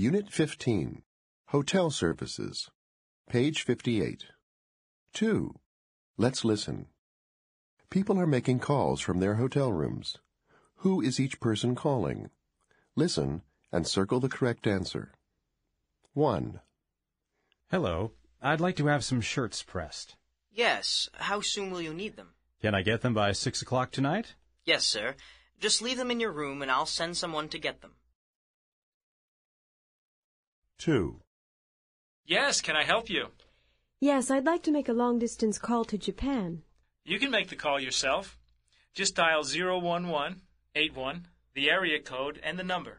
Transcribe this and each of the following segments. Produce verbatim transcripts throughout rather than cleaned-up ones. Unit fifteen, Hotel Services, page fifty-eight. two. Let's listen. People are making calls from their hotel rooms. Who is each person calling? Listen and circle the correct answer. one. Hello. I'd like to have some shirts pressed. Yes. How soon will you need them? Can I get them by six o'clock tonight? Yes, sir. Just leave them in your room and I'll send someone to get them. two. Yes, can I help you? Yes, I'd like to make a long-distance call to Japan. You can make the call yourself. Just dial zero one one eight one, the area code, and the number.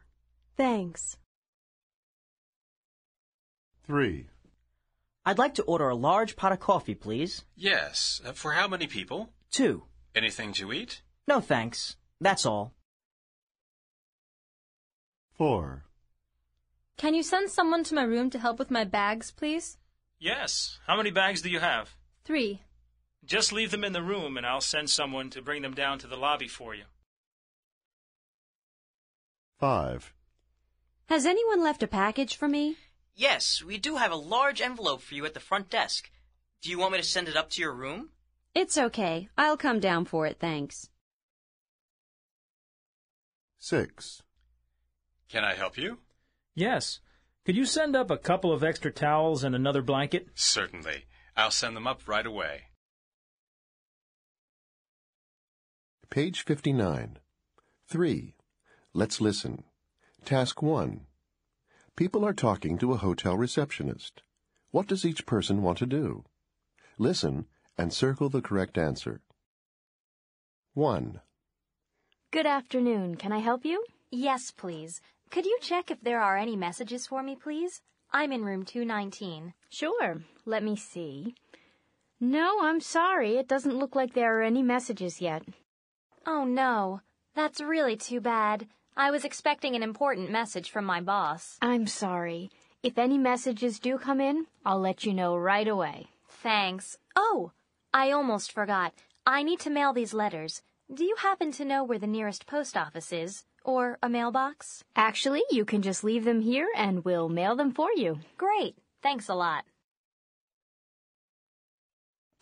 Thanks. three. I'd like to order a large pot of coffee, please. Yes. For how many people? Two. Anything to eat? No, thanks. That's all. four. Can you send someone to my room to help with my bags, please? Yes. How many bags do you have? Three. Just leave them in the room, and I'll send someone to bring them down to the lobby for you. five. Has anyone left a package for me? Yes, we do have a large envelope for you at the front desk. Do you want me to send it up to your room? It's okay. I'll come down for it, thanks. six. Can I help you? Yes. Could you send up a couple of extra towels and another blanket? Certainly. I'll send them up right away. Page fifty-nine. three. Let's listen. Task one. People are talking to a hotel receptionist. What does each person want to do? Listen and circle the correct answer. one. Good afternoon. Can I help you? Yes, please. Could you check if there are any messages for me, please? I'm in room two nineteen. Sure. Let me see. No, I'm sorry. It doesn't look like there are any messages yet. Oh, no. That's really too bad. I was expecting an important message from my boss. I'm sorry. If any messages do come in, I'll let you know right away. Thanks. Oh, I almost forgot. I need to mail these letters. Do you happen to know where the nearest post office is? Or a mailbox? Actually, you can just leave them here and we'll mail them for you. Great. Thanks a lot.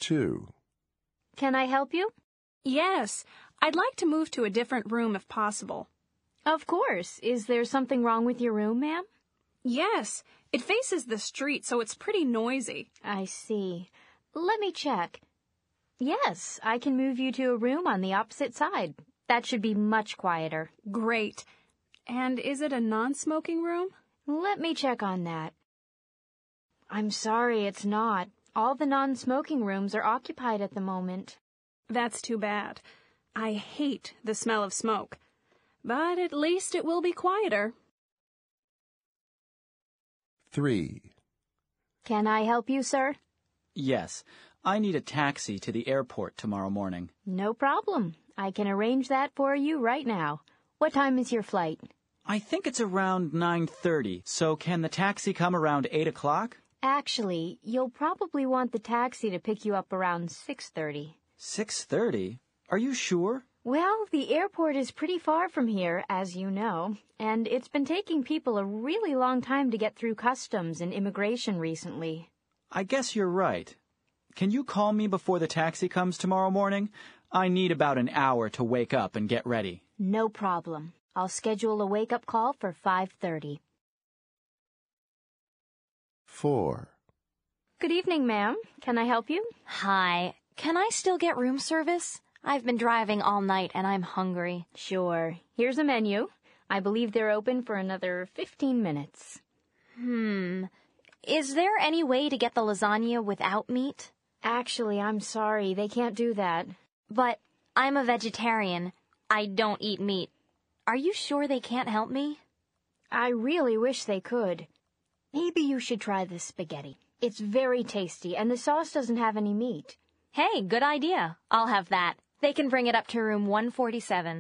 two. Can I help you? Yes. I'd like to move to a different room if possible. Of course. Is there something wrong with your room, ma'am? Yes. It faces the street, so it's pretty noisy. I see. Let me check. Yes, I can move you to a room on the opposite side. That should be much quieter. Great. And is it a non-smoking room? Let me check on that. I'm sorry, it's not. All the non-smoking rooms are occupied at the moment. That's too bad. I hate the smell of smoke. But at least it will be quieter. three. Can I help you, sir? Yes. I need a taxi to the airport tomorrow morning. No problem. I can arrange that for you right now. What time is your flight? I think it's around nine thirty, so can the taxi come around eight o'clock? Actually, you'll probably want the taxi to pick you up around six thirty. six thirty? Are you sure? Well, the airport is pretty far from here, as you know, and it's been taking people a really long time to get through customs and immigration recently. I guess you're right. Can you call me before the taxi comes tomorrow morning? I need about an hour to wake up and get ready. No problem. I'll schedule a wake-up call for five thirty. four. Good evening, ma'am. Can I help you? Hi. Can I still get room service? I've been driving all night and I'm hungry. Sure. Here's a menu. I believe they're open for another fifteen minutes. Hmm. Is there any way to get the lasagna without meat? Actually, I'm sorry. They can't do that. But I'm a vegetarian. I don't eat meat. Are you sure they can't help me? I really wish they could. Maybe you should try this spaghetti. It's very tasty, and the sauce doesn't have any meat. Hey, good idea. I'll have that. They can bring it up to room one forty-seven.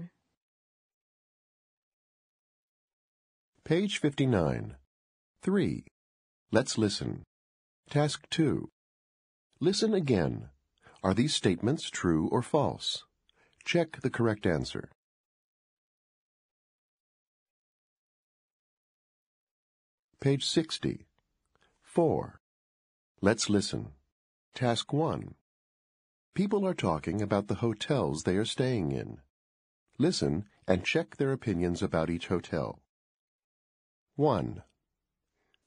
Page fifty-nine. three. Let's listen. Task two. Listen again. Are these statements true or false? Check the correct answer. Page sixty. four. Let's listen. Task one. People are talking about the hotels they are staying in. Listen and check their opinions about each hotel. one.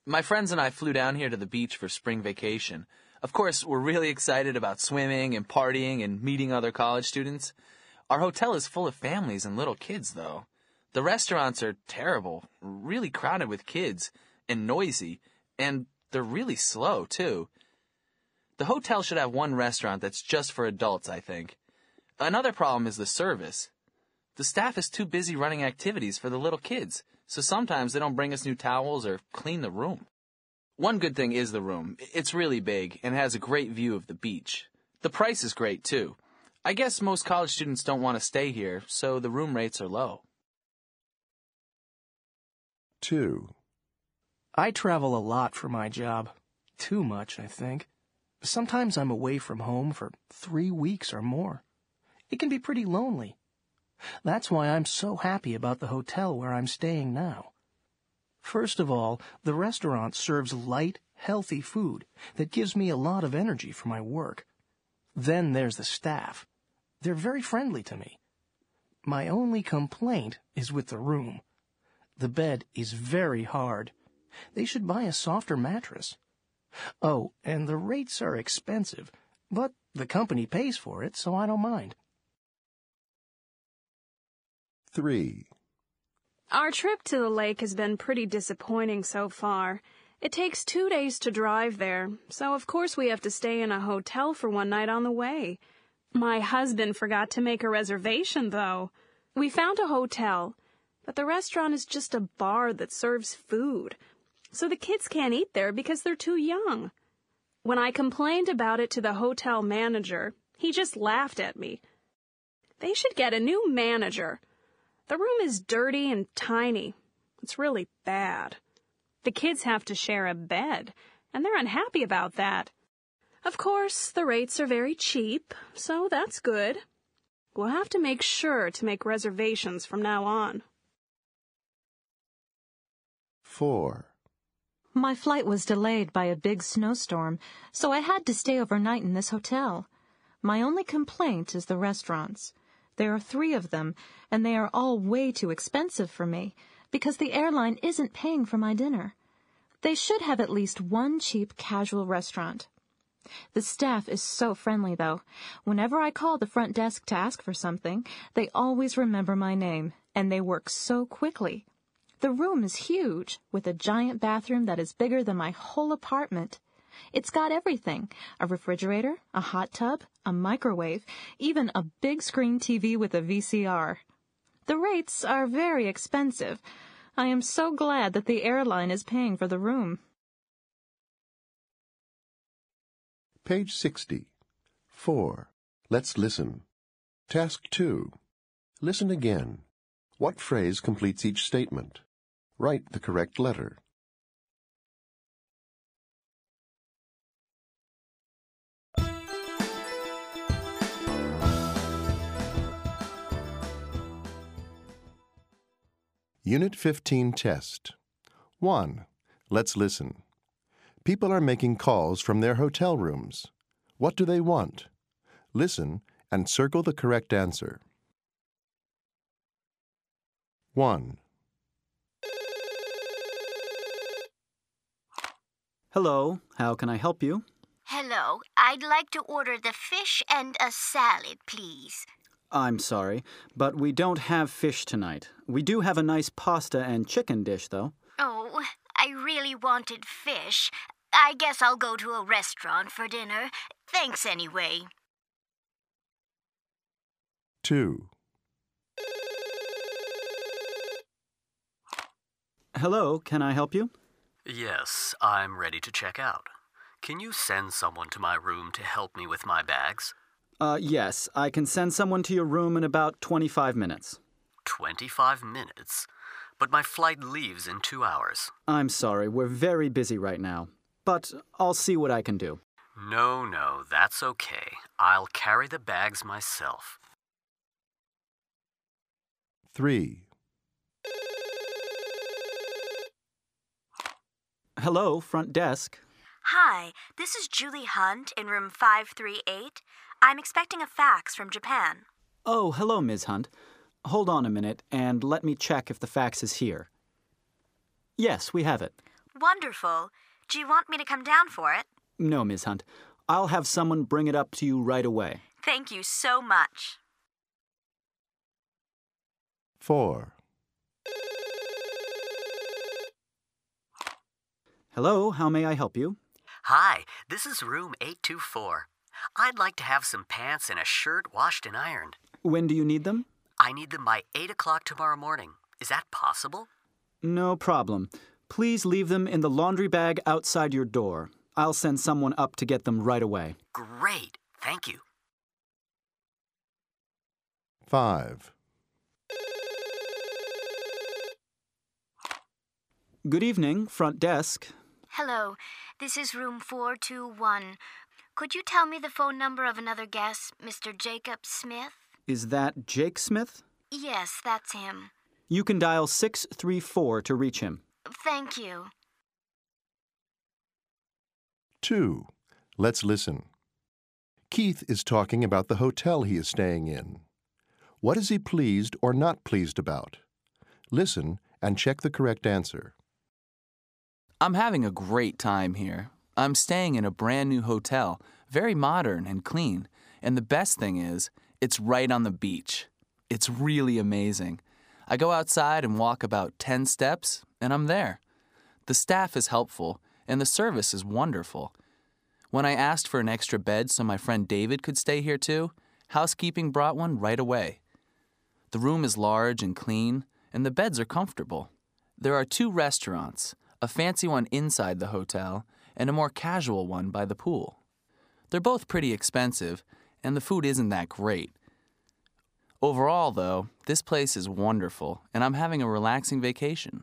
My friends and I flew down here to the beach for spring vacation. Of course, we're really excited about swimming and partying and meeting other college students. Our hotel is full of families and little kids, though. The restaurants are terrible, really crowded with kids, and noisy, and they're really slow, too. The hotel should have one restaurant that's just for adults, I think. Another problem is the service. The staff is too busy running activities for the little kids, so sometimes they don't bring us new towels or clean the room. One good thing is the room. It's really big and has a great view of the beach. The price is great, too. I guess most college students don't want to stay here, so the room rates are low. two. I travel a lot for my job. Too much, I think. Sometimes I'm away from home for three weeks or more. It can be pretty lonely. That's why I'm so happy about the hotel where I'm staying now. First of all, the restaurant serves light, healthy food that gives me a lot of energy for my work. Then there's the staff. They're very friendly to me. My only complaint is with the room. The bed is very hard. They should buy a softer mattress. Oh, and the rates are expensive, but the company pays for it, so I don't mind. three. Our trip to the lake has been pretty disappointing so far. It takes two days to drive there, so of course we have to stay in a hotel for one night on the way. My husband forgot to make a reservation, though. We found a hotel, but the restaurant is just a bar that serves food, so the kids can't eat there because they're too young. When I complained about it to the hotel manager, he just laughed at me. They should get a new manager. The room is dirty and tiny. It's really bad. The kids have to share a bed, and they're unhappy about that. Of course, the rates are very cheap, so that's good. We'll have to make sure to make reservations from now on. four. My flight was delayed by a big snowstorm, so I had to stay overnight in this hotel. My only complaint is the restaurants. There are three of them, and they are all way too expensive for me, because the airline isn't paying for my dinner. They should have at least one cheap casual restaurant. The staff is so friendly, though. Whenever I call the front desk to ask for something, they always remember my name, and they work so quickly. The room is huge, with a giant bathroom that is bigger than my whole apartment. It's got everything: a refrigerator, a hot tub, a microwave, even a big screen T V with a V C R. The rates are very expensive. I am so glad that the airline is paying for the room. Page sixty. four. Let's listen. Task two. Listen again. What phrase completes each statement? Write the correct letter. Unit fifteen test. one. Let's listen. People are making calls from their hotel rooms. What do they want? Listen and circle the correct answer. one. Hello, how can I help you? Hello, I'd like to order the fish and a salad, please. I'm sorry, but we don't have fish tonight. We do have a nice pasta and chicken dish, though. Oh, I really wanted fish. I guess I'll go to a restaurant for dinner. Thanks anyway. two. Hello, can I help you? Yes, I'm ready to check out. Can you send someone to my room to help me with my bags? Uh, yes, I can send someone to your room in about twenty-five minutes. twenty-five minutes? But my flight leaves in two hours. I'm sorry, we're very busy right now. But I'll see what I can do. No, no, that's okay. I'll carry the bags myself. three. Hello, front desk. Hi, this is Julie Hunt in room five three eight. I'm expecting a fax from Japan. Oh, hello, Miz Hunt. Hold on a minute and let me check if the fax is here. Yes, we have it. Wonderful. Do you want me to come down for it? No, Miz Hunt. I'll have someone bring it up to you right away. Thank you so much. Four. Hello, how may I help you? Hi, this is room eight two four. I'd like to have some pants and a shirt washed and ironed. When do you need them? I need them by eight o'clock tomorrow morning. Is that possible? No problem. Please leave them in the laundry bag outside your door. I'll send someone up to get them right away. Great. Thank you. Five. Good evening, front desk. Hello. This is room four two one. Could you tell me the phone number of another guest, Mister Jacob Smith? Is that Jake Smith? Yes, that's him. You can dial six three four to reach him. Thank you. Two. Let's listen. Keith is talking about the hotel he is staying in. What is he pleased or not pleased about? Listen and check the correct answer. I'm having a great time here. I'm staying in a brand new hotel, very modern and clean. And the best thing is, it's right on the beach. It's really amazing. I go outside and walk about ten steps, and I'm there. The staff is helpful, and the service is wonderful. When I asked for an extra bed so my friend David could stay here too, housekeeping brought one right away. The room is large and clean, and the beds are comfortable. There are two restaurants, a fancy one inside the hotel, and a more casual one by the pool. They're both pretty expensive, and the food isn't that great. Overall, though, this place is wonderful, and I'm having a relaxing vacation.